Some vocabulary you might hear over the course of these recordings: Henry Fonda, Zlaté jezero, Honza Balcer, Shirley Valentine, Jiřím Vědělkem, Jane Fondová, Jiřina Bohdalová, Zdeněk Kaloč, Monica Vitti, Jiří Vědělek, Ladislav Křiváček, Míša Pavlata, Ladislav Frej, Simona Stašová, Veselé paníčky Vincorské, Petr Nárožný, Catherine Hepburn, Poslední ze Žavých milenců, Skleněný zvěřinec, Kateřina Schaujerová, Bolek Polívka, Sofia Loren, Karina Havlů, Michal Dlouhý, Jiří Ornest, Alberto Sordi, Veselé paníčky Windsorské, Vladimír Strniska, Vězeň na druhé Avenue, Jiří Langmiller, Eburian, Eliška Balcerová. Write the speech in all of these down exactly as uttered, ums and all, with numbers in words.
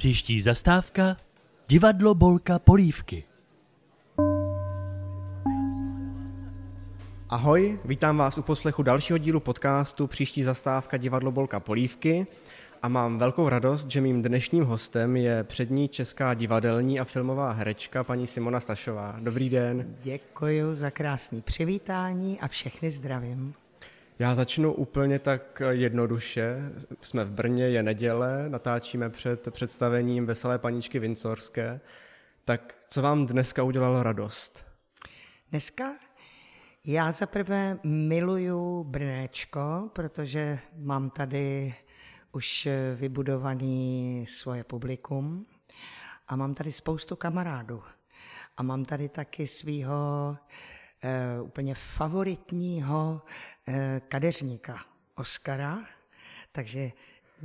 Příští zastávka divadlo Bolka Polívky. Ahoj, vítám vás u poslechu dalšího dílu podcastu Příští zastávka divadlo Bolka Polívky a mám velkou radost, že mým dnešním hostem je přední česká divadelní a filmová herečka paní Simona Stašová. Dobrý den. Děkuji za krásné přivítání a všechny zdravím. Já začnu úplně tak jednoduše. Jsme v Brně, je neděle, natáčíme před představením Veselé paníčky Windsorské. Tak co vám dneska udělalo radost? Dneska? Já zaprvé miluju Brnéčko, protože mám tady už vybudovaný svoje publikum a mám tady spoustu kamarádů. A mám tady taky svýho e, úplně favoritního e, kadeřníka Oskara, takže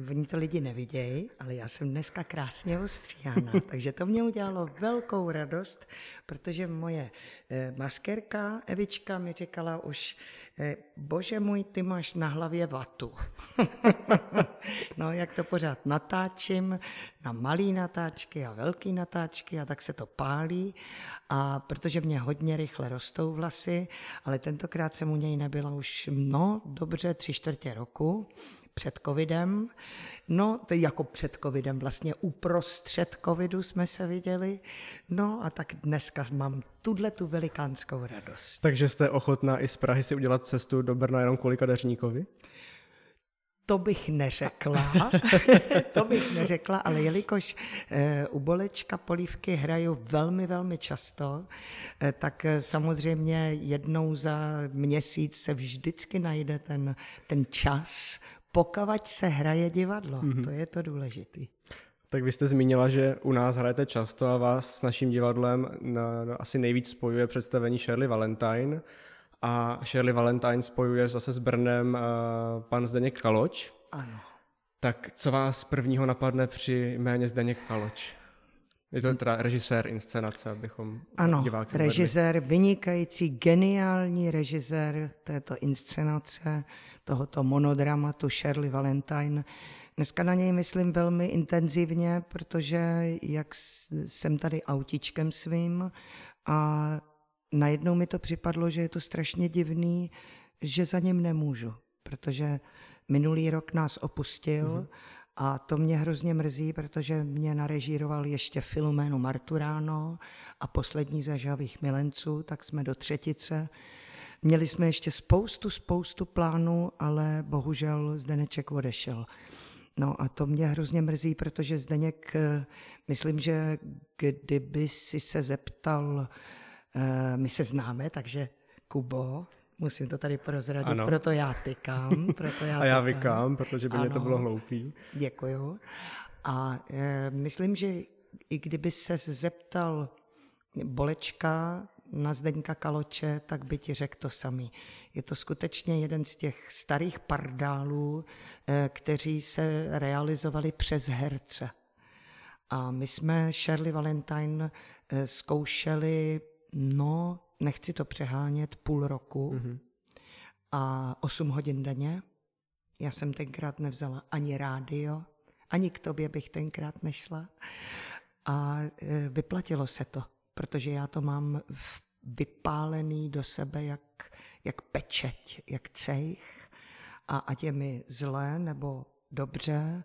oni to lidi nevidějí, ale já jsem dneska krásně ostříhána, takže to mě udělalo velkou radost, protože moje maskérka Evička mi říkala už, bože můj, ty máš na hlavě vatu. No, jak to pořád natáčím, na malý natáčky a velký natáčky a tak se to pálí, a protože mě hodně rychle rostou vlasy, ale tentokrát jsem u něj nebyla už, no, dobře tři čtvrtě roku, před covidem, no to jako před covidem, vlastně uprostřed covidu jsme se viděli, no a tak dneska mám tuhle tu velikánskou radost. Takže jste ochotná i z Prahy si udělat cestu do Brna jenom kvůli kadeřníkovi? To bych neřekla, to bych neřekla, ale jelikož u Bolečka Polívky hraju velmi, velmi často, tak samozřejmě jednou za měsíc se vždycky najde ten, ten čas, pokud se hraje divadlo, mm-hmm. to je to důležitý. Tak vy jste zmínila, že u nás hrajete často a vás s naším divadlem na, na, asi nejvíc spojuje představení Shirley Valentine. A Shirley Valentine spojuje zase s Brnem uh, pan Zdeněk Kaloč. Ano. Tak co vás prvního napadne při jméně Zdeněk Kaloč? Je to teda režisér inscenace, abychom ano, diváky Ano, režisér, vedli. Vynikající, geniální režisér této inscenace, tohoto monodramatu Shirley Valentine. Dneska na něj myslím velmi intenzivně, protože jak jsem tady autíčkem svým a najednou mi to připadlo, že je to strašně divný, že za ním nemůžu, protože minulý rok nás opustil, mm-hmm. a to mě hrozně mrzí, protože mě narežíroval ještě Filumenu Marturano a Poslední ze Žavých milenců, tak jsme do třetice. Měli jsme ještě spoustu, spoustu plánů, ale bohužel Zdeneček odešel. No a to mě hrozně mrzí, protože Zdeněk, myslím, že kdyby si se zeptal, my se známe, takže Kubo, musím to tady prozradit, ano. proto já tykám. Proto já a já tykám. Vykám, protože by ano. mě to bylo hloupý. Děkuju. A e, myslím, že i kdyby se zeptal Bolečka na Zdeňka Kaloče, tak by ti řekl to samý. Je to skutečně jeden z těch starých pardálů, e, kteří se realizovali přes herce. A my jsme Shirley Valentine e, zkoušeli, no, nechci to přehánět, půl roku mm-hmm. a osm hodin denně. Já jsem tenkrát nevzala ani rádio, ani k tobě bych tenkrát nešla. A vyplatilo se to, protože já to mám vypálený do sebe jak, jak pečeť, jak cejch. A ať je mi zlé nebo dobře,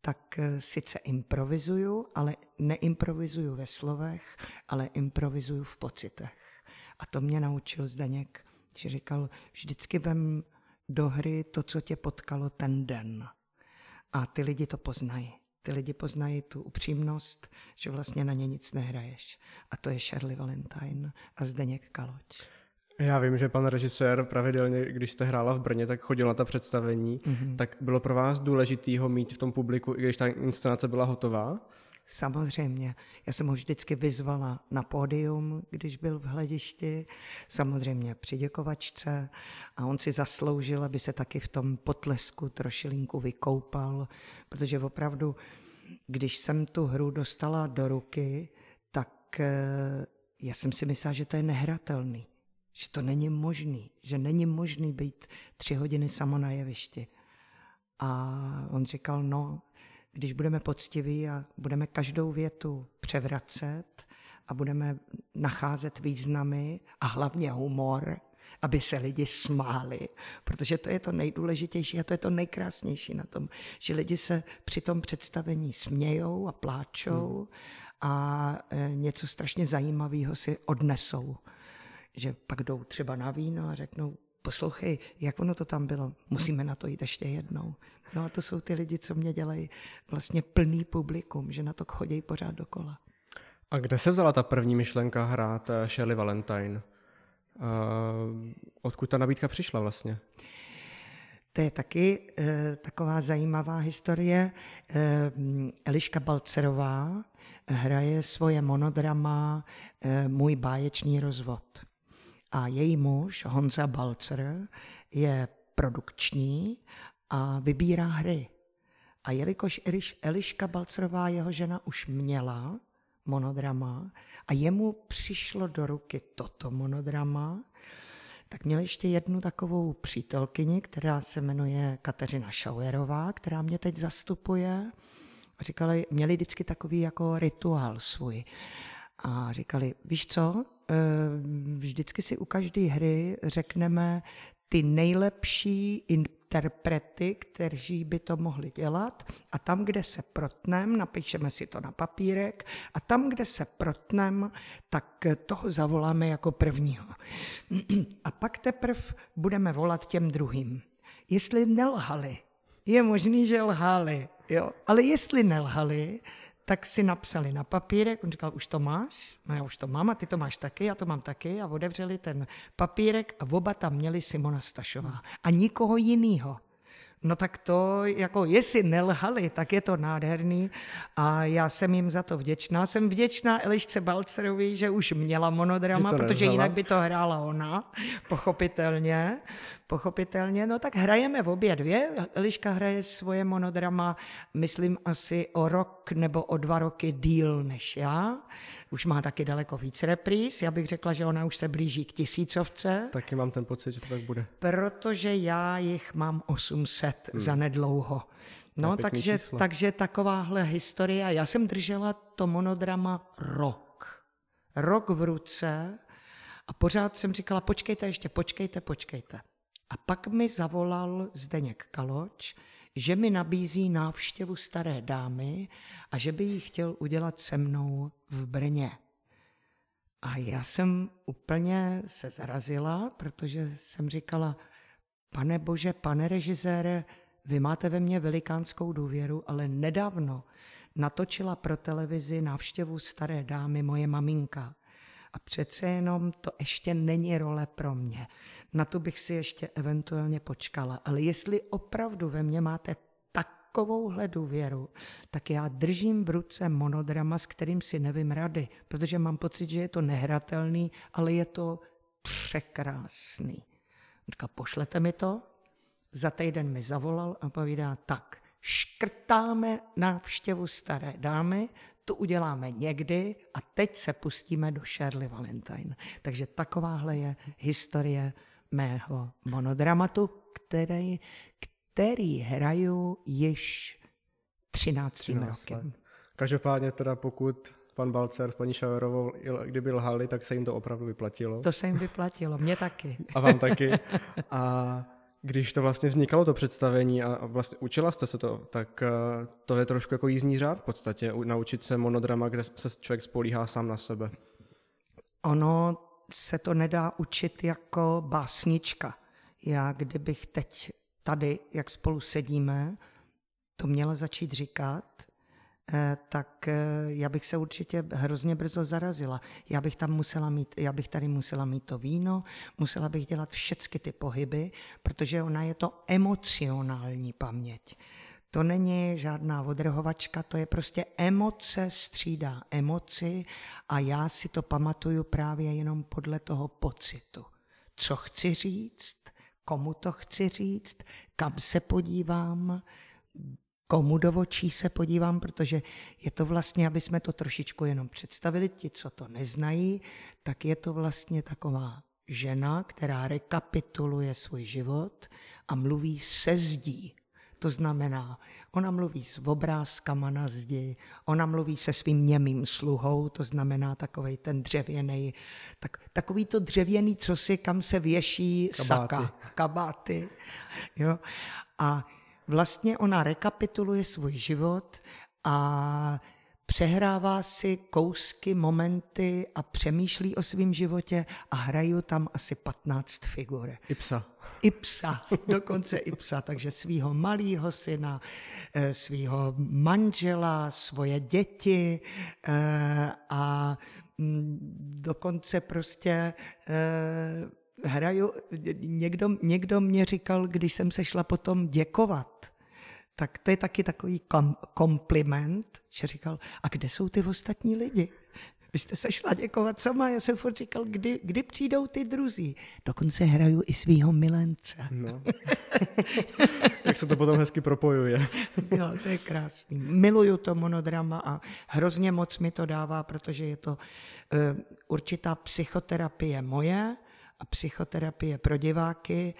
tak sice improvizuju, ale neimprovizuju ve slovech, ale improvizuju v pocitech. A to mě naučil Zdeněk, že říkal, vždycky vem do hry to, co tě potkalo ten den. A ty lidi to poznají. Ty lidi poznají tu upřímnost, že vlastně na ně nic nehraješ. A to je Shirley Valentine a Zdeněk Kaloč. Já vím, že pan režisér pravidelně, když jste hrála v Brně, tak chodil na ta představení. Mm-hmm. Tak bylo pro vás důležitý ho mít v tom publiku, i když ta inscenace byla hotová? Samozřejmě. Já jsem ho vždycky vyzvala na pódium, když byl v hledišti, samozřejmě při děkovačce a on si zasloužil, aby se taky v tom potlesku trošilinku vykoupal, protože opravdu, když jsem tu hru dostala do ruky, tak já jsem si myslela, že to je nehratelný, že to není možný, že není možný být tři hodiny sama na jevišti. A on říkal, no, když budeme poctiví a budeme každou větu převracet a budeme nacházet významy a hlavně humor, aby se lidi smáli, protože to je to nejdůležitější a to je to nejkrásnější na tom, že lidi se při tom představení smějou a pláčou hmm. a něco strašně zajímavého si odnesou. Že pak jdou třeba na víno a řeknou, poslouchej, jak ono to tam bylo, musíme na to jít ještě jednou. No a to jsou ty lidi, co mě dělají vlastně plný publikum, že na to chodí pořád dokola. A kde se vzala ta první myšlenka hrát Shirley Valentine? Uh, odkud ta nabídka přišla vlastně? To je taky uh, taková zajímavá historie. Uh, Eliška Balcerová hraje svoje monodrama uh, Můj báječný rozvod. A její muž, Honza Balcer, je produkční a vybírá hry. A jelikož Eliška Balcerová, jeho žena, už měla monodrama a jemu přišlo do ruky toto monodrama, tak měl ještě jednu takovou přítelkyni, která se jmenuje Kateřina Schaujerová, která mě teď zastupuje. A říkali, měli vždycky takový jako rituál svůj. A říkali, víš co, vždycky si u každé hry řekneme ty nejlepší interprety, kteří by to mohli dělat, a tam, kde se protnem, napíšeme si to na papírek, a tam, kde se protnem, tak toho zavoláme jako prvního. A pak teprve budeme volat těm druhým. Jestli nelhali, je možný, že lhali, jo? Ale jestli nelhali, tak si napsali na papírek, on říkal, už to máš? No já už to mám a ty to máš taky, já to mám taky, a odevřeli ten papírek a oba tam měli Simona Stašová a nikoho jinýho. No tak to, jako jestli nelhali, tak je to nádherný a já jsem jim za to vděčná. Jsem vděčná Elišce Balcerovi, že už měla monodrama, protože jinak by to hrála ona, pochopitelně. Pochopitelně, no tak hrajeme v obě dvě. Eliška hraje svoje monodrama, myslím asi o rok nebo o dva roky díl než já. Už má taky daleko víc repríz. Já bych řekla, že ona už se blíží k tisícovce. Taky mám ten pocit, že to tak bude. Protože já jich mám osm set hmm. zanedlouho. No, takže, takže takováhle historie. Já jsem držela to monodrama rok. Rok v ruce a pořád jsem říkala, počkejte ještě, počkejte, počkejte. A pak mi zavolal Zdeněk Kaloč, že mi nabízí návštěvu staré dámy a že by ji chtěl udělat se mnou v Brně. A já jsem úplně se zarazila, protože jsem říkala, pane bože, pane režisére, vy máte ve mně velikánskou důvěru, ale nedávno natočila pro televizi návštěvu staré dámy moje maminka. A přece jenom to ještě není role pro mě. Na to bych si ještě eventuálně počkala. Ale jestli opravdu ve mně máte takovouhle důvěru, tak já držím v ruce monodrama, s kterým si nevím rady, protože mám pocit, že je to nehratelný, ale je to překrásný. Říká, pošlete mi to? Za týden mi zavolal a povídá, tak, škrtáme návštěvu staré dámy, to uděláme někdy a teď se pustíme do Shirley Valentine. Takže takováhle je historie mého monodramatu, který, který hraju již třináctým rokem. Každopádně teda pokud pan Balcer s paní Schaujerovou, kdyby lhali, tak se jim to opravdu vyplatilo. To se jim vyplatilo, mě taky. A vám taky. A když to vlastně vznikalo to představení a vlastně učila jste se to, tak to je trošku jako jízdní řád v podstatě, naučit se monodrama, kde se člověk spolíhá sám na sebe. Ono se to nedá učit jako básnička. Já kdybych teď tady, jak spolu sedíme, to měla začít říkat, tak já bych se určitě hrozně brzo zarazila. Já bych tam musela mít, já bych tady musela mít to víno, musela bych dělat všechny ty pohyby, protože ona je to emocionální paměť. To není žádná odrhovačka, to je prostě emoce střídá emoci a já si to pamatuju právě jenom podle toho pocitu. Co chci říct, komu to chci říct, kam se podívám, komu do očí se podívám, protože je to vlastně, aby jsme to trošičku jenom představili, ti, co to neznají, tak je to vlastně taková žena, která rekapituluje svůj život a mluví se zdí. To znamená, ona mluví s obrázkama na zdi, ona mluví se svým němým sluhou, to znamená takovej ten dřevěný, tak, takový to dřevěný cosi, kam se věší kabáty. Saka, kabáty. Jo? A vlastně ona rekapituluje svůj život a přehrává si kousky, momenty a přemýšlí o svém životě a hrají tam asi patnáct figur. I psa. I psa, dokonce i psa. Takže svýho malýho syna, svýho manžela, svoje děti a dokonce prostě hraju. Někdo, někdo mě říkal, když jsem se šla potom děkovat, tak to je taky takový kom, kompliment, že říkal, a kde jsou ty ostatní lidi? Vy jste se šla děkovat sama, já jsem furt říkal, kdy, kdy přijdou ty druzí? Dokonce hraju i svýho milence. No. Jak se to potom hezky propojuje. Jo, to je krásný. Miluju to monodrama a hrozně moc mi to dává, protože je to uh, určitá psychoterapie moje a psychoterapie pro diváky,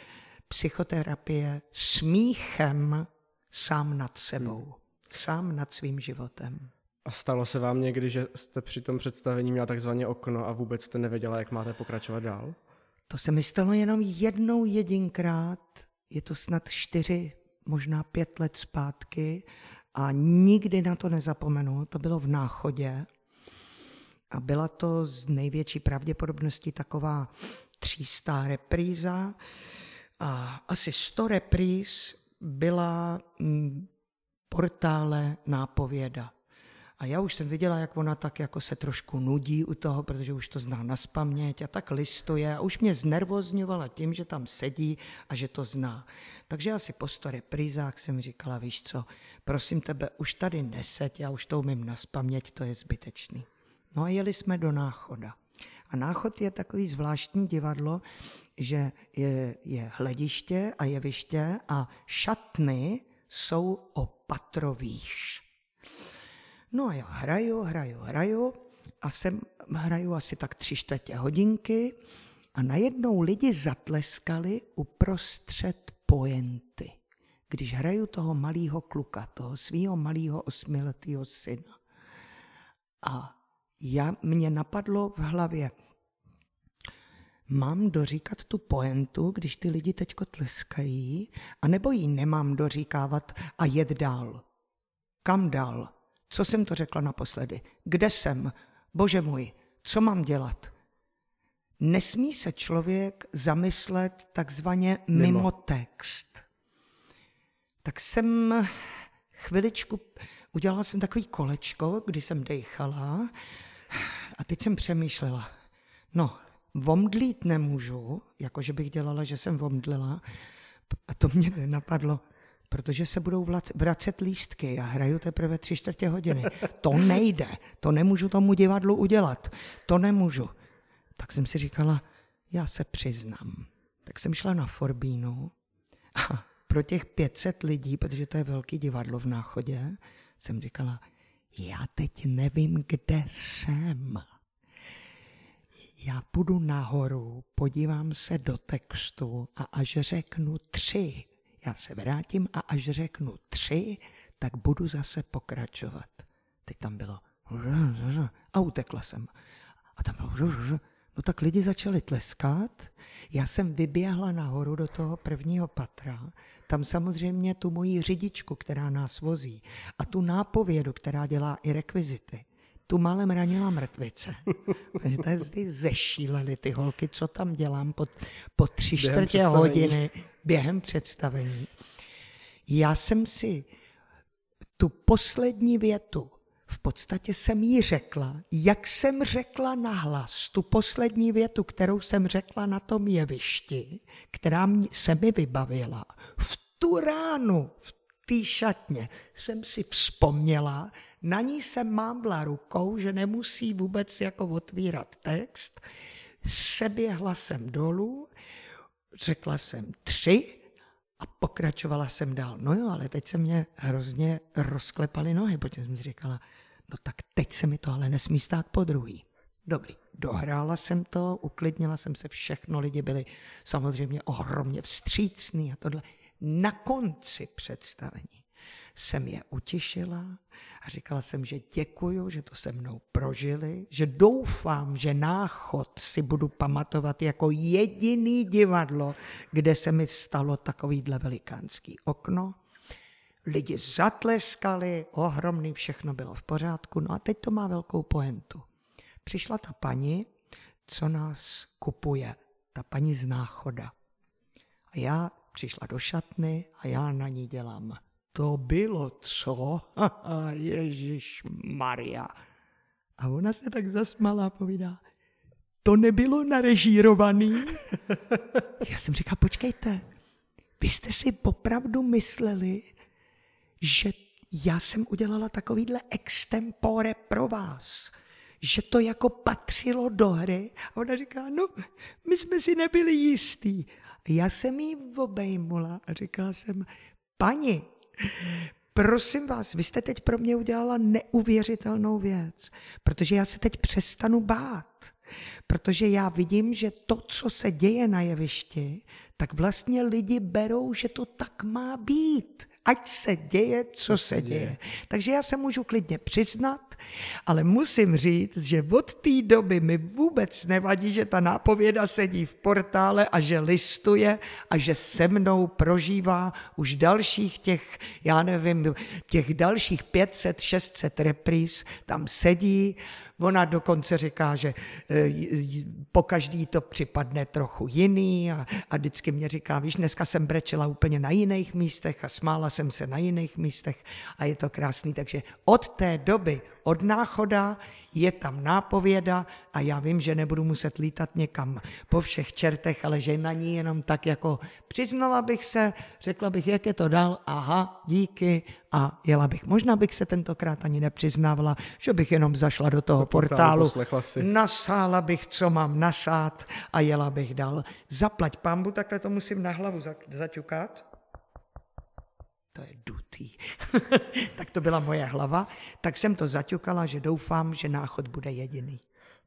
psychoterapie smíchem sám nad sebou, hmm. sám nad svým životem. A stalo se vám někdy, že jste při tom představení měla takzvané okno a vůbec jste nevěděla, jak máte pokračovat dál? To se mi stalo jenom jednou jedinkrát, je to snad čtyři, možná pět let zpátky a nikdy na to nezapomenu, to bylo v Náchodě a byla to z největší pravděpodobností taková třístá repríza a asi sto repríz byla portále Nápověda. A já už jsem viděla, jak ona tak jako se trošku nudí u toho, protože už to zná nazpaměť a tak listuje. A už mě znervozňovala tím, že tam sedí a že to zná. Takže asi po sto reprízách jsem říkala, víš co, prosím tebe, už tady neseď, já už to umím nazpaměť, to je zbytečný. No a jeli jsme do Náchoda. A Náchod je takový zvláštní divadlo, že je, je hlediště a jeviště a šatny jsou o patro výš. No a já hraju, hraju, hraju a jsem, hraju asi tak tři čtvrtě hodinky a najednou lidi zatleskali uprostřed pointy, když hraju toho malého kluka, toho svého malého osmiletého syna. A já, mě napadlo v hlavě, mám doříkat tu poentu, když ty lidi teďko tleskají, anebo ji nemám doříkávat a jet dál. Kam dál? Co jsem to řekla naposledy? Kde jsem? Bože můj, co mám dělat? Nesmí se člověk zamyslet takzvaně mimo, mimo text. Tak jsem chviličku, udělala jsem takový kolečko, kdy jsem dejchala a teď jsem přemýšlela. No, vomdlít nemůžu, jakože bych dělala, že jsem vomdlila, a to mě nenapadlo, protože se budou vracet lístky, já hraju teprve tři čtvrtě hodiny. To nejde, to nemůžu tomu divadlu udělat, to nemůžu. Tak jsem si říkala, já se přiznám. Tak jsem šla na Forbínu a pro těch pět set lidí, protože to je velký divadlo v Náchodě, jsem říkala, já teď nevím, kde jsem. Já půjdu nahoru, podívám se do textu a až řeknu tři, já se vrátím a až řeknu tři, tak budu zase pokračovat. Teď tam bylo a utekla jsem. A tam bylo, no tak lidi začali tleskat. Já jsem vyběhla nahoru do toho prvního patra. Tam samozřejmě tu moji řidičku, která nás vozí a tu nápovědu, která dělá i rekvizity. Tu málem ranila mrtvice. Tady zešílely ty holky, co tam dělám po, po tři čtvrtě hodiny během představení. Já jsem si tu poslední větu, v podstatě jsem jí řekla, jak jsem řekla nahlas, tu poslední větu, kterou jsem řekla na tom jevišti, která se mi vybavila. V tu ránu, v té šatně, jsem si vzpomněla, na ní jsem mávla rukou, že nemusí vůbec jako otvírat text. Seběhla jsem dolů, řekla jsem tři a pokračovala jsem dál. No jo, ale teď se mě hrozně rozklepaly nohy, protože jsem si říkala, no tak teď se mi to ale nesmí stát podruhý. Dobrý, dohrála jsem to, uklidnila jsem se, všechno lidi byli samozřejmě ohromně vstřícný a tohle. na konci představení jsem je utěšila a říkala jsem, že děkuju, že to se mnou prožili, že doufám, že Náchod si budu pamatovat jako jediný divadlo, kde se mi stalo takovýhle velikánský okno. Lidi zatleskali, ohromný, všechno bylo v pořádku. No a teď to má velkou poentu. Přišla ta paní, co nás kupuje, ta paní z Náchoda. A já přišla do šatny a já na ní dělám. To bylo co? Ježišmarja. A ona se tak zasmala a povídá, to nebylo narežírovaný. Já jsem říkal, počkejte, vy jste si opravdu mysleli, že já jsem udělala takovýhle extempore pro vás, že to jako patřilo do hry. A ona říká, no, my jsme si nebyli jistý. A já jsem jí obejmula a říkala jsem, paní, prosím vás, vy jste teď pro mě udělala neuvěřitelnou věc, protože já se teď přestanu bát, protože já vidím, že to, co se děje na jevišti, tak vlastně lidi berou, že to tak má být. Ať se děje, co se děje. Takže já se můžu klidně přiznat, ale musím říct, že od té doby mi vůbec nevadí, že ta nápověda sedí v portále a že listuje a že se mnou prožívá už dalších těch, já nevím, těch dalších pět set, šest set repríz tam sedí. Ona dokonce říká, že po každý to připadne trochu jiný a, a vždycky mě říká, víš, dneska jsem brečela úplně na jiných místech a smála jsem se na jiných místech a je to krásný. Takže od té doby, od Náchoda, je tam nápověda a já vím, že nebudu muset lítat někam po všech čertech, ale že na ní jenom tak jako přiznala bych se, řekla bych, jak je to dál, aha, díky a jela bych. Možná bych se tentokrát ani nepřiznávala, že bych jenom zašla do toho do portálu, portálu nasála bych, co mám nasát a jela bych dál. Zaplať pambu, takhle to musím na hlavu zaťukat. To je dutý. Tak to byla moje hlava. Tak jsem to zaťukala, že doufám, že Náchod bude jediný.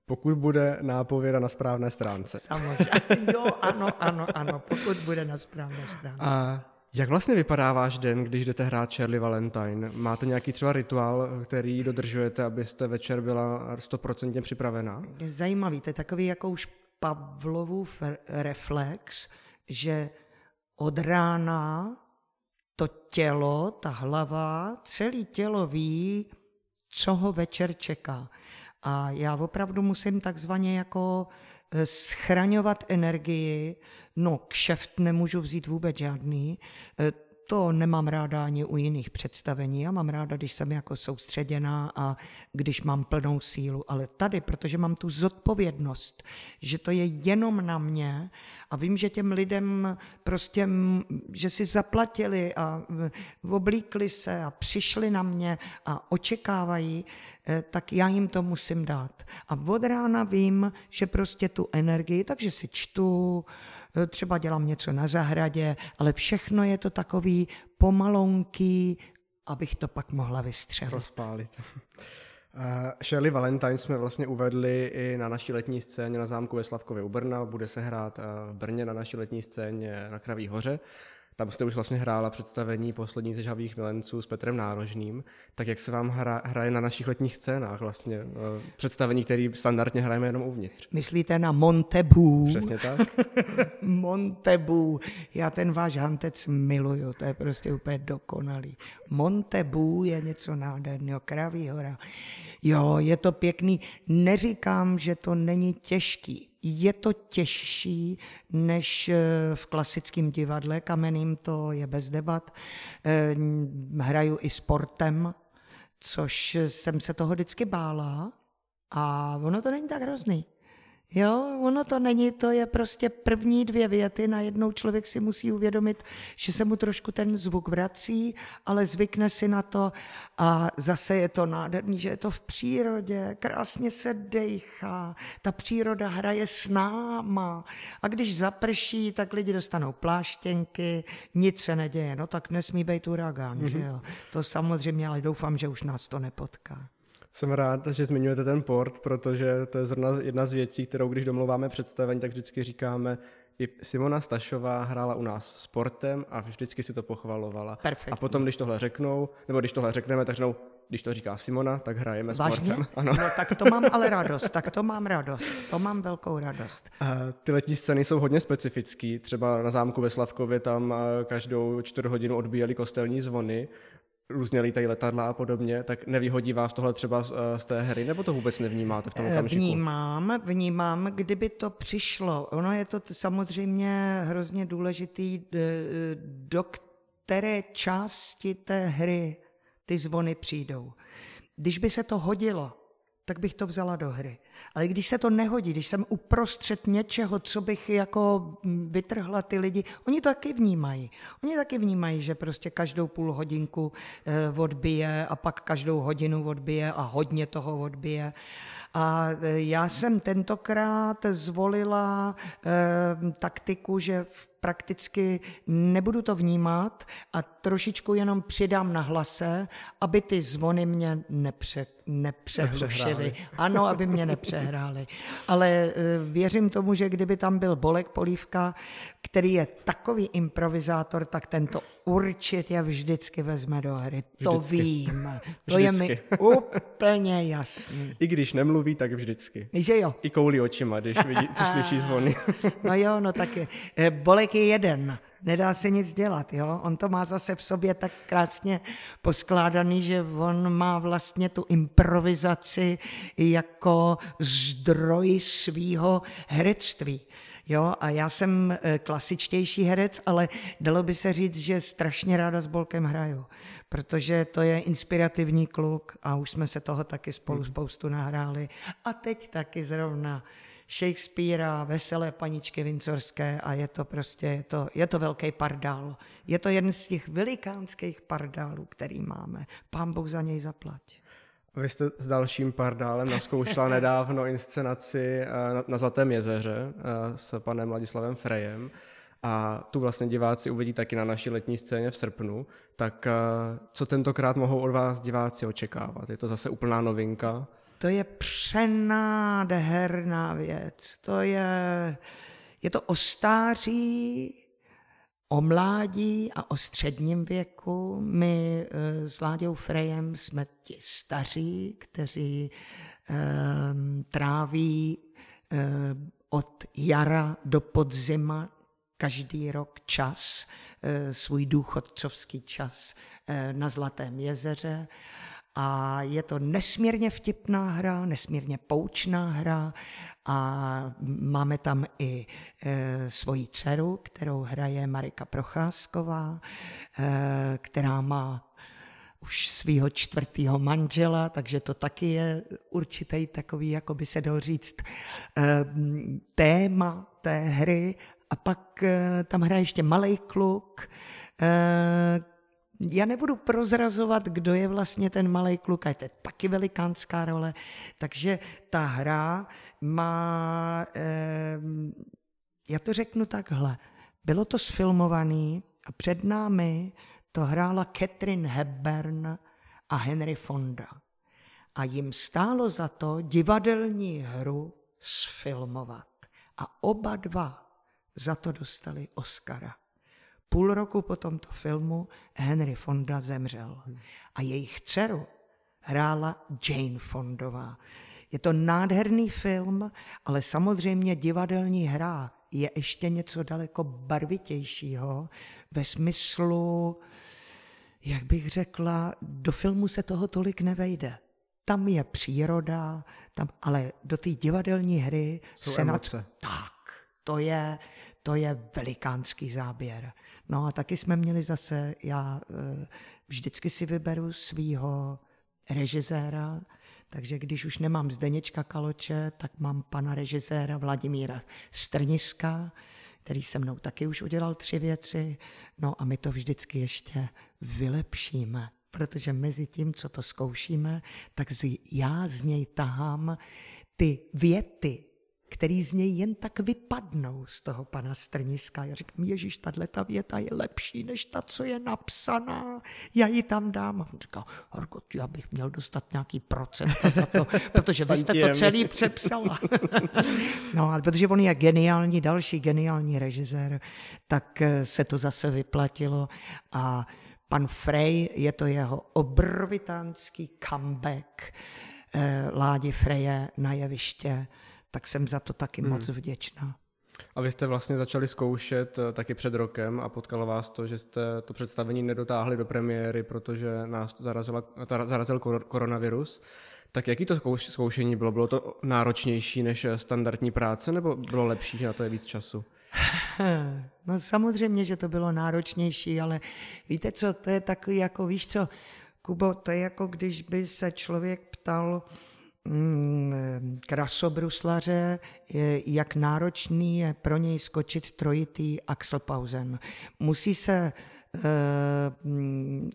Pokud bude nápověda na správné stránce. Samozřejmě. Jo, ano, ano, ano. Pokud bude na správné stránce. A jak vlastně vypadá váš den, když jdete hrát Shirley Valentine? Máte nějaký třeba rituál, který dodržujete, abyste večer byla stoprocentně připravená? Je zajímavý. To je takový jako už Pavlovův reflex, že od rána to tělo, ta hlava, celé tělo ví, co ho večer čeká. A já opravdu musím takzvaně jako schraňovat energii, no kšeft nemůžu vzít vůbec žádný, to nemám ráda ani u jiných představení, já mám ráda, když jsem jako soustředěná a když mám plnou sílu, ale tady, protože mám tu zodpovědnost, že to je jenom na mě a vím, že těm lidem prostě, že si zaplatili a oblíkli se a přišli na mě a očekávají, tak já jim to musím dát. A od rána vím, že prostě tu energii, takže si čtu, třeba dělám něco na zahradě, ale všechno je to takový pomalonký, abych to pak mohla vystřelit. Rozpálit. Uh, Shirley Valentine jsme vlastně uvedli i na naší letní scéně na zámku ve Slavkově u Brna, bude se hrát v Brně na naší letní scéně na Kraví hoře. Tam jste už vlastně hrála představení Poslední ze Žavých milenců s Petrem Nárožným. Tak jak se vám hra, hraje na našich letních scénách vlastně? Představení, které standardně hrajeme jenom uvnitř. Myslíte na Montebu? Přesně tak. Montebu. Já ten váš hantec miluju, to je prostě úplně dokonalý. Montebu je něco nádherného, Kraví hora. Jo, je to pěkný. Neříkám, že to není těžký. Je to těžší než v klasickém divadle, kamenným to je bez debat. Hraju i sportem, což jsem se toho vždycky bála a ono to není tak hrozný. Jo, ono to není, to je prostě první dvě věty, najednou člověk si musí uvědomit, že se mu trošku ten zvuk vrací, ale zvykne si na to a zase je to nádherný, že je to v přírodě, krásně se dejchá, ta příroda hraje s náma a když zaprší, tak lidi dostanou pláštěnky, nic se neděje, no tak nesmí být uragán, mm-hmm. že jo, to samozřejmě, ale doufám, že už nás to nepotká. Jsem rád, že zmiňujete ten port, protože to je zrovna jedna z věcí, kterou když domluváme představení, tak vždycky říkáme, i Simona Stašová hrála u nás sportem a vždycky si to pochvalovala. Perfektní. A potom, když tohle řeknou, nebo když tohle řekneme, tak řeknou, když to říká Simona, tak hrajeme Vážně? Sportem. Ano. No tak to mám ale radost, tak to mám radost, to mám velkou radost. A ty letní scény jsou hodně specifický, třeba na zámku ve Slavkově tam každou čtvrt hodinu odbíjeli kostelní zvony, různě lítají letadla a podobně, tak nevyhodí vás tohle třeba z té hry, nebo to vůbec nevnímáte v tom okamžiku? Vnímám, vnímám, kdyby to přišlo. Ono je to samozřejmě hrozně důležitý, do které části té hry ty zvony přijdou. Když by se to hodilo, tak bych to vzala do hry. Ale když se to nehodí, když jsem uprostřed něčeho, co bych jako vytrhla ty lidi, oni to taky vnímají. Oni taky vnímají, že prostě každou půl hodinku odbije a pak každou hodinu odbije a hodně toho odbije. A já jsem tentokrát zvolila eh, taktiku, že prakticky nebudu to vnímat a trošičku jenom přidám na hlase, aby ty zvony mě nepře, nepřehrušily. Ano, aby mě nepřehrály. Ale eh, věřím tomu, že kdyby tam byl Bolek Polívka, který je takový improvizátor, tak tento určitě vždycky vezme do hry. To vždycky. Vím. To je mi úplně jasný. I když nemluví, tak vždycky. Že jo. I koulí očima, když vidí, co slyší zvony. No jo, no tak je. Bolek je jeden. Nedá se nic dělat, jo. On to má zase v sobě tak krásně poskládaný, že on má vlastně tu improvizaci jako zdroj svýho herectví. Jo, a já jsem klasičtější herec, ale dalo by se říct, že strašně ráda s Bolkem hraju, protože to je inspirativní kluk a už jsme se toho taky spolu spoustu nahráli. A teď taky zrovna Shakespearea, Veselé paníčky Vincorské a je to prostě, je to, je to velký pardál. Je to jeden z těch velikánských pardálů, který máme. Pán Bůh za něj zaplať. Vy jste s dalším pardálem naskoušela nedávno inscenaci na Zlatém jezeře s panem Ladislavem Frejem a tu vlastně diváci uvidí taky na naší letní scéně v srpnu. Tak co tentokrát mohou od vás diváci očekávat? Je to zase úplná novinka? To je přenádherná věc. To je, je to o stáří, o mládí a o středním věku. My s Láďou Frejem jsme ti staří, kteří eh, tráví eh, od jara do podzima každý rok čas, eh, svůj důchodcovský čas eh, na Zlatém jezeře. A je to nesmírně vtipná hra, nesmírně poučná hra a máme tam i e, svoji dceru, kterou hraje Marika Procházková, e, která má už svýho čtvrtýho manžela, takže to taky je určitý takový, jako by se dalo říct, e, téma té hry. A pak e, tam hraje ještě malej kluk, e, já nebudu prozrazovat, kdo je vlastně ten malej kluk, a je to taky velikánská role, takže ta hra má, eh, já to řeknu takhle, bylo to sfilmované a před námi to hrála Catherine Hepburn a Henry Fonda. A jim stálo za to divadelní hru sfilmovat. A oba dva za to dostali Oscara. Půl roku po tomto filmu Henry Fonda zemřel a jejich dceru hrála Jane Fondová. Je to nádherný film, ale samozřejmě divadelní hra je ještě něco daleko barvitějšího ve smyslu, jak bych řekla, do filmu se toho tolik nevejde. Tam je příroda, tam, ale do té divadelní hry jsou se emoce. Nad... Tak, to je, to je velikánský záběr. No a taky jsme měli zase, já vždycky si vyberu svýho režiséra, takže když už nemám Zdeněčka Kaloče, tak mám pana režiséra Vladimíra Strniska, který se mnou taky už udělal tři věci, no a my to vždycky ještě vylepšíme, protože mezi tím, co to zkoušíme, tak já z něj tahám ty věty, který z něj jen tak vypadnou z toho pana Strniska. Já říkám, ježiš, tato věta je lepší než ta, co je napsaná. Já ji tam dám. A on říkal, Harko, já bych měl dostat nějaký procent za to, protože vy jste to celý přepsala. No, ale protože on je geniální, další geniální režisér, tak se to zase vyplatilo a pan Frej, je to jeho obrovitánský comeback eh, Ládi Freje na jeviště, tak jsem za to taky hmm. moc vděčná. A vy jste vlastně začali zkoušet taky před rokem a potkalo vás to, že jste to představení nedotáhli do premiéry, protože nás zarazila, zarazil koronavirus. Tak jaký to zkoušení bylo? Bylo to náročnější než standardní práce, nebo bylo lepší, že na to je víc času? No samozřejmě, že to bylo náročnější, ale víte co, to je takový jako, víš co, Kubo, to je jako když by se člověk ptal mm, krasobruslaře, jak náročný je pro něj skočit trojitý Axelpausen. Musí se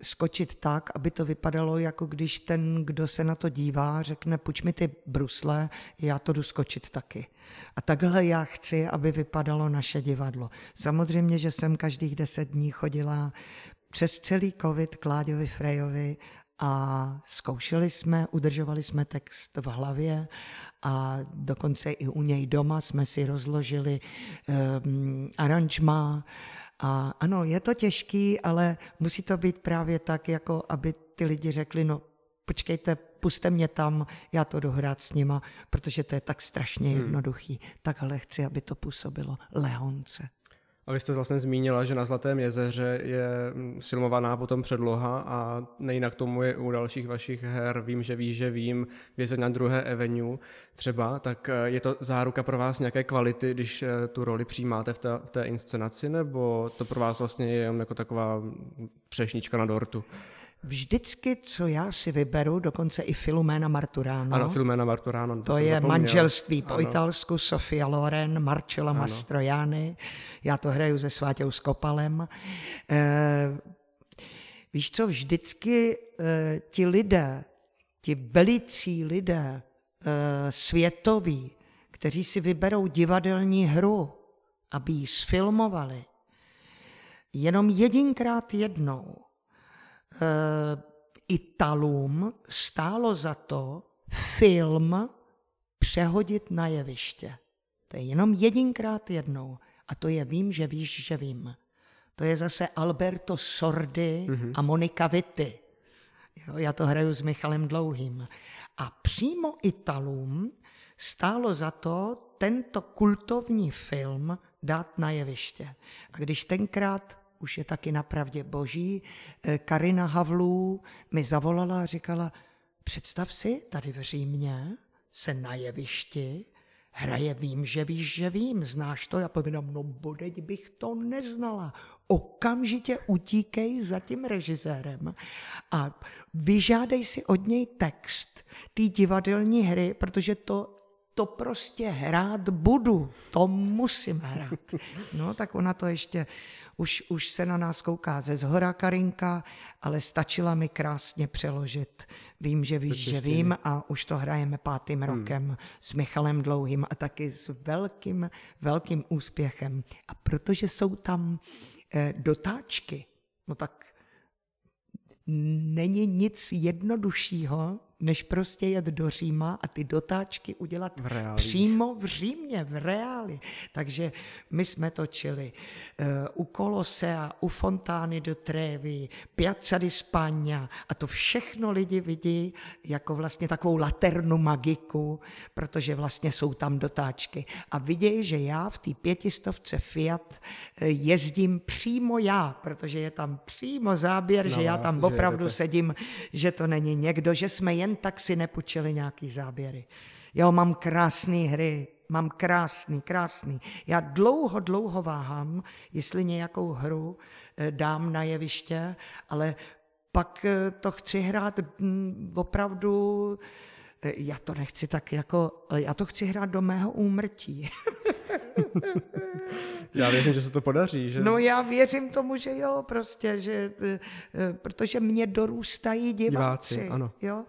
skočit tak, aby to vypadalo, jako když ten, kdo se na to dívá, řekne, půjč mi ty brusle, já to jdu skočit taky. A takhle já chci, aby vypadalo naše divadlo. Samozřejmě, že jsem každých deset dní chodila přes celý covid k Láďovi Frejovi a zkoušeli jsme, udržovali jsme text v hlavě a dokonce i u něj doma jsme si rozložili um, aranžma. A ano, je to těžký, ale musí to být právě tak, jako aby ty lidi řekli, no počkejte, pusťte mě tam, já to dohrát s nima, protože to je tak strašně jednoduchý. Hmm. Takhle chci, aby to působilo lehonce. A vy jste vlastně zmínila, že na Zlatém jezeře je filmovaná potom předloha a nejinak tomu je u dalších vašich her Vím, že víš, že vím, Vězeň na druhé Avenue třeba, tak je to záruka pro vás nějaké kvality, když tu roli přijímáte v té, v té inscenaci, nebo to pro vás vlastně je jako taková třešnička na dortu? Vždycky, co já si vyberu, dokonce i Filumena Marturano. Ano, Filumena Marturano. To, to je zapomněl. Manželství po ano. Italsku, Sofia Loren, Marcello Mastroianni. Já to hraju se Svátou Skopalem. E, víš co, vždycky e, ti lidé, ti velicí lidé e, světoví, kteří si vyberou divadelní hru, aby ji sfilmovali, jenom jedinkrát jednou, Italům stálo za to film přehodit na jeviště. To je jenom jedinkrát jednou. A to je Vím, že víš, že vím. To je zase Alberto Sordi mm-hmm. a Monica Vitti. Jo, já to hraju s Michalem Dlouhým. A přímo Italům stálo za to tento kultovní film dát na jeviště. A když tenkrát už je taky napravdě boží, Karina Havlů mi zavolala a říkala, představ si, tady v Římě se na jevišti hraje Vím, že víš, že vím, znáš to? Já povídám, no bodeť bych to neznala. Okamžitě utíkej za tím režisérem a vyžádej si od něj text té divadelní hry, protože to to prostě hrát budu, to musím hrát. No tak ona to ještě, už, už se na nás kouká ze zhora Karinka, ale stačila mi krásně přeložit Vím, že víš, že vím a už to hrajeme pátým hmm. rokem s Michalem Dlouhým a taky s velkým, velkým úspěchem. A protože jsou tam eh, dotáčky, no tak není nic jednoduššího, než prostě jet do Říma a ty dotáčky udělat v přímo v Římě, v reáli. Takže my jsme točili uh, u Kolosea, u Fontány do Trevi, Piazza di Spagna a to všechno lidi vidí jako vlastně takovou laternu magiku, protože vlastně jsou tam dotáčky. A vidějí, že já v té pětistovce Fiat jezdím přímo já, protože je tam přímo záběr, no, že já tam opravdu sedím, že to není někdo, že jsme jen tak si nepůjčili nějaký záběry. Jo, mám krásné hry, mám krásný, krásný. Já dlouho, dlouho váhám, jestli nějakou hru dám na jeviště, ale pak to chci hrát opravdu, já to nechci tak jako, ale já to chci hrát do mého úmrtí. Já věřím, že se to podaří, že? No já věřím tomu, že jo, prostě, že, protože mě dorůstají diváci. diváci ano. Jo?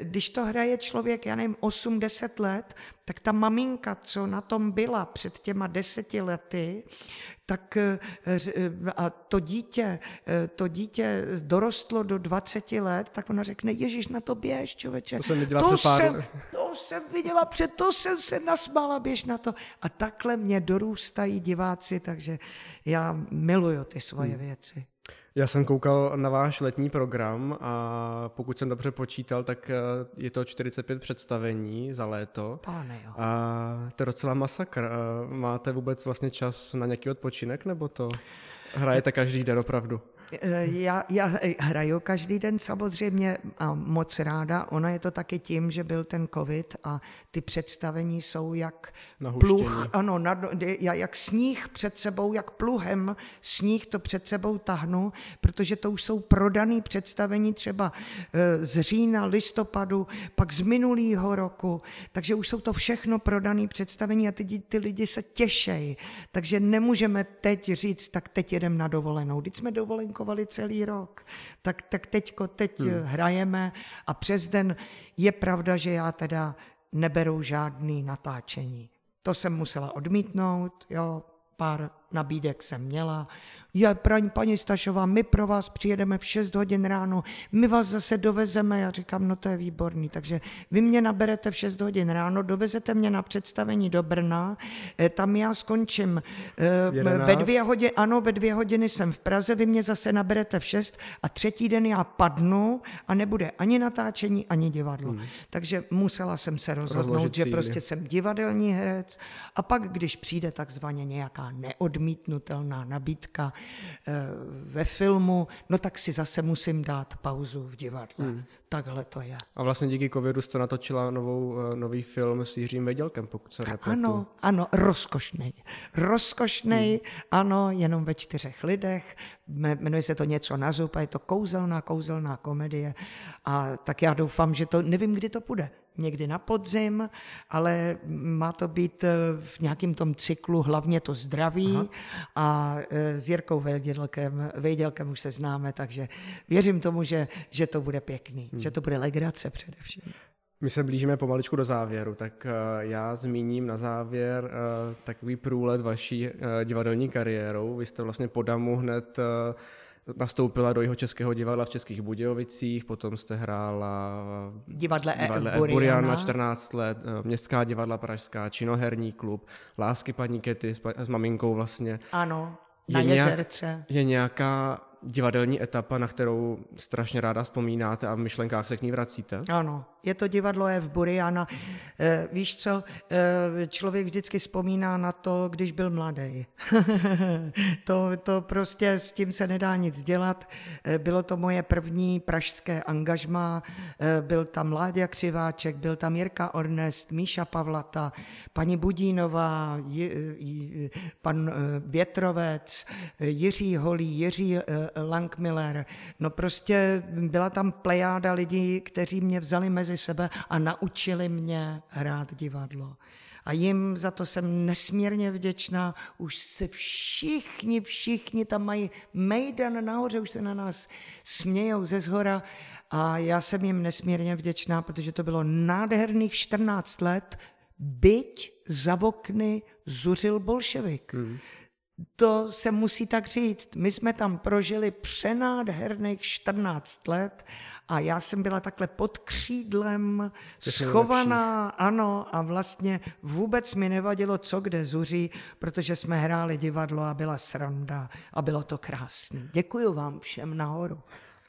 Když to hraje člověk, já nevím, osm deset let, tak ta maminka, co na tom byla před těma deseti lety, tak a to dítě, to dítě dorostlo do dvaceti let, tak ona řekne, Ježíš, na to běž, člověče. To jsem viděla to před pár... jsem, to jsem viděla před, to jsem se nasmála, běž na to. A takhle mě dorůstají diváci, takže já miluju ty svoje hmm. věci. Já jsem koukal na váš letní program a pokud jsem dobře počítal, tak je to čtyřicet pět představení za léto. Páne, jo. A to je docela masakr. Máte vůbec vlastně čas na nějaký odpočinek, nebo to hrajete každý den opravdu? Já, já hraju každý den samozřejmě a moc ráda. Ona je to taky tím, že byl ten covid a ty představení jsou jak pluh, ano, na, já jak sníh před sebou, jak pluhem sníh to před sebou tahnu, protože to už jsou prodaný představení třeba z října, listopadu, pak z minulýho roku, takže už jsou to všechno prodaný představení a ty, ty lidi se těšejí, takže nemůžeme teď říct, tak teď jedem na dovolenou, teď jsme dovolenku celý rok, tak, tak teďko, teď hmm. hrajeme a přes den je pravda, že já teda neberu žádný natáčení. To jsem musela odmítnout, jo, pár nabídek jsem měla. Já, paní Stašová, my pro vás přijedeme v šest hodin ráno, my vás zase dovezeme, já říkám, no to je výborný, takže vy mě naberete v šest hodin ráno, dovezete mě na představení do Brna, tam já skončím ve dvě hodiny, ano, ve dvě hodiny jsem v Praze, vy mě zase naberete v šest a třetí den já padnu a nebude ani natáčení, ani divadlo. Hmm. Takže musela jsem se rozhodnout, že prostě jsem divadelní herec a pak, když přijde takzvaně nějaká neodmítnutelná nabídka ve filmu, no tak si zase musím dát pauzu v divadle. Hmm. Takhle to je. A vlastně díky covidu jste natočila novou, nový film s Jiřím Vědělkem, pokud se nepletu. Ano, ano, rozkošnej. Rozkošnej, hmm. ano, jenom ve čtyřech lidech. Jmenuje se to Něco na zub a je to kouzelná, kouzelná komedie. A tak já doufám, že to, nevím, kdy to půjde. Někdy na podzim, ale má to být v nějakém tom cyklu, hlavně to zdraví. Aha. A s Jirkou Vědělkem, Vědělkem už se známe, takže věřím tomu, že, že to bude pěkný, hmm. že to bude legrace především. My se blížíme pomaličku do závěru, tak já zmíním na závěr takový průlet vaší divadelní kariérou. Vy jste vlastně po Damu hned nastoupila do Jihočeského divadla v Českých Budějovicích, potom jste hrála v divadle Eburian na čtrnáct let, Městská divadla pražská, Činoherní klub, Lásky paní Kety s, s maminkou vlastně. Ano, na je Jezerce. Nějak, je nějaká divadelní etapa, na kterou strašně ráda vzpomínáte a v myšlenkách se k ní vracíte? Ano, je to divadlo Eburiana. E, víš co, e, člověk vždycky vzpomíná na to, když byl mladý. to, to prostě s tím se nedá nic dělat. E, bylo to moje první pražské angažmá. E, byl tam Láďa Křiváček, byl tam Jirka Ornest, Míša Pavlata, paní Budínová, j, j, pan Větrovec, Jiří Holý, Jiří Langmiller. No prostě byla tam plejáda lidí, kteří mě vzali mezi sebe a naučili mě hrát divadlo. A jim za to jsem nesmírně vděčná. Už se všichni, všichni tam mají mejdan nahoře, už se na nás smějou ze zhora a já jsem jim nesmírně vděčná, protože to bylo nádherných čtrnáct let, byť za okny zuřil bolševik. Mm. To se musí tak říct. My jsme tam prožili přenádherných čtrnáct let a já jsem byla takhle pod křídlem, schovaná, ano, a vlastně vůbec mi nevadilo, co kde zuří, protože jsme hráli divadlo a byla sranda a bylo to krásné. Děkuju vám všem nahoru.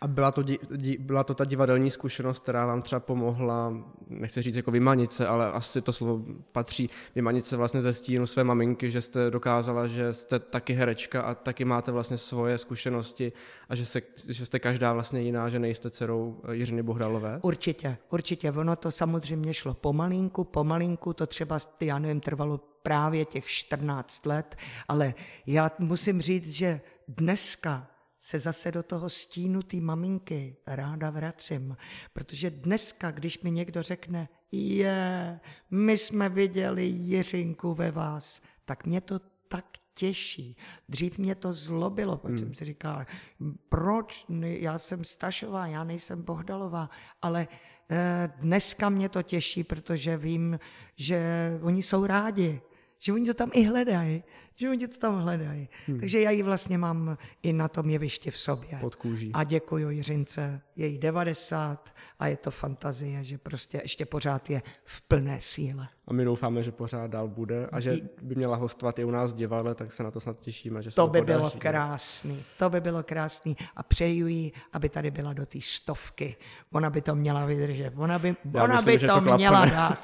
A byla to, di, di, byla to ta divadelní zkušenost, která vám třeba pomohla, nechci říct jako vymanit se, ale asi to slovo patří, vymanit se vlastně ze stínu své maminky, že jste dokázala, že jste taky herečka a taky máte vlastně svoje zkušenosti a že, se, že jste každá vlastně jiná, že nejste dcerou Jiřiny Bohdalové? Určitě, určitě. Ono to samozřejmě šlo pomalinku, pomalinku, to třeba, já nevím, trvalo právě těch čtrnáct let, ale já musím říct, že dneska se zase do toho stínu té maminky ráda vracím. Protože dneska, když mi někdo řekne, je, my jsme viděli Jiřinku ve vás, tak mě to tak těší. Dřív mě to zlobilo, protože hmm. jsem si říkala, proč, já jsem Stašová, já nejsem Bohdalová, ale eh, dneska mě to těší, protože vím, že oni jsou rádi, že oni to tam i hledají, že oni to tam hledají. Hmm. Takže já ji vlastně mám i na tom jevišti v sobě. Pod kůží. A děkuju Jiřince, je jí devadesát a je to fantazie, že prostě ještě pořád je v plné síle. A my doufáme, že pořád dál bude a že by měla hostovat i u nás v divadle, tak se na to snad těšíme, že se to podaří. To by bylo krásný, to by bylo krásný a přeju jí, aby tady byla do té stovky. Ona by to měla vydržet, ona by, ona myslím, by to, to měla dát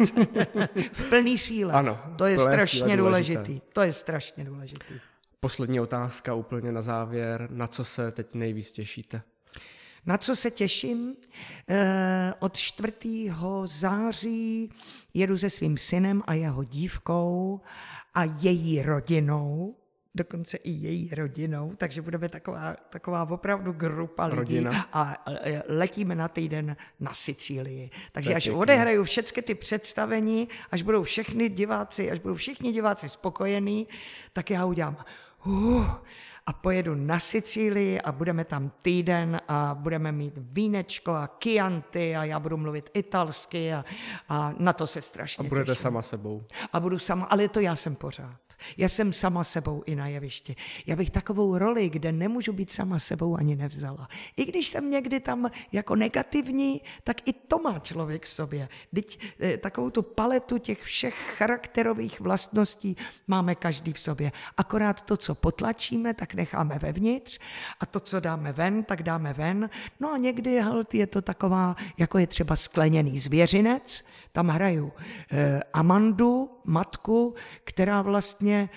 v plný síle. Ano, to je strašně důležitý, to je strašně důležitý. Poslední otázka úplně na závěr, na co se teď nejvíc těšíte? Na co se těším? Od čtvrtého září jedu se svým synem a jeho dívkou a její rodinou, dokonce i její rodinou, takže budeme taková, taková opravdu grupa lidí. Rodina. A letíme na týden na Sicílii. Takže tak až pěkný. Odehraju všechny ty představení, až budou všechny diváci, až budou všichni diváci spokojení, tak já udělám... Uh, a pojedu na Sicílii a budeme tam týden a budeme mít vínečko a Chianti a já budu mluvit italsky a, a na to se strašně těším. A budete těším. Sama sebou. A budu sama, ale to já jsem pořád. Já jsem sama sebou i na jevišti. Já bych takovou roli, kde nemůžu být sama sebou, ani nevzala. I když jsem někdy tam jako negativní, tak i to má člověk v sobě. Teď takovou tu paletu těch všech charakterových vlastností máme každý v sobě. Akorát to, co potlačíme, tak necháme vevnitř a to, co dáme ven, tak dáme ven. No a někdy je to taková, jako je třeba Skleněný zvěřinec, tam hraju eh, Amandu, matku, která vlastně,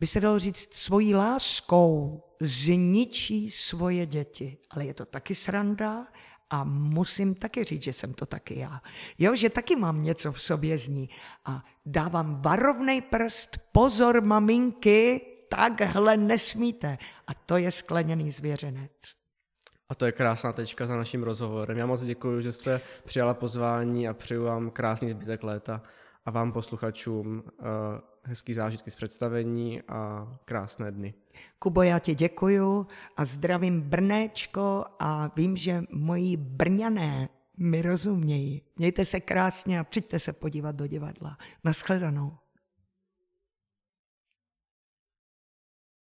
by se dalo říct, svojí láskou zničí svoje děti. Ale je to taky sranda a musím taky říct, že jsem to taky já. Jo, že taky mám něco v sobě z ní. A dávám varovnej prst, pozor maminky, takhle nesmíte. A to je Skleněný zvěřenec. A to je krásná tečka za naším rozhovorem. Já moc děkuji, že jste přijala pozvání a přeju vám krásný zbytek léta a vám posluchačům uh, hezký zážitky z představení a krásné dny. Kubo, já ti děkuju a zdravím Brnéčko a vím, že moji Brňané mi rozumějí. Mějte se krásně a přijďte se podívat do divadla. Naschledanou.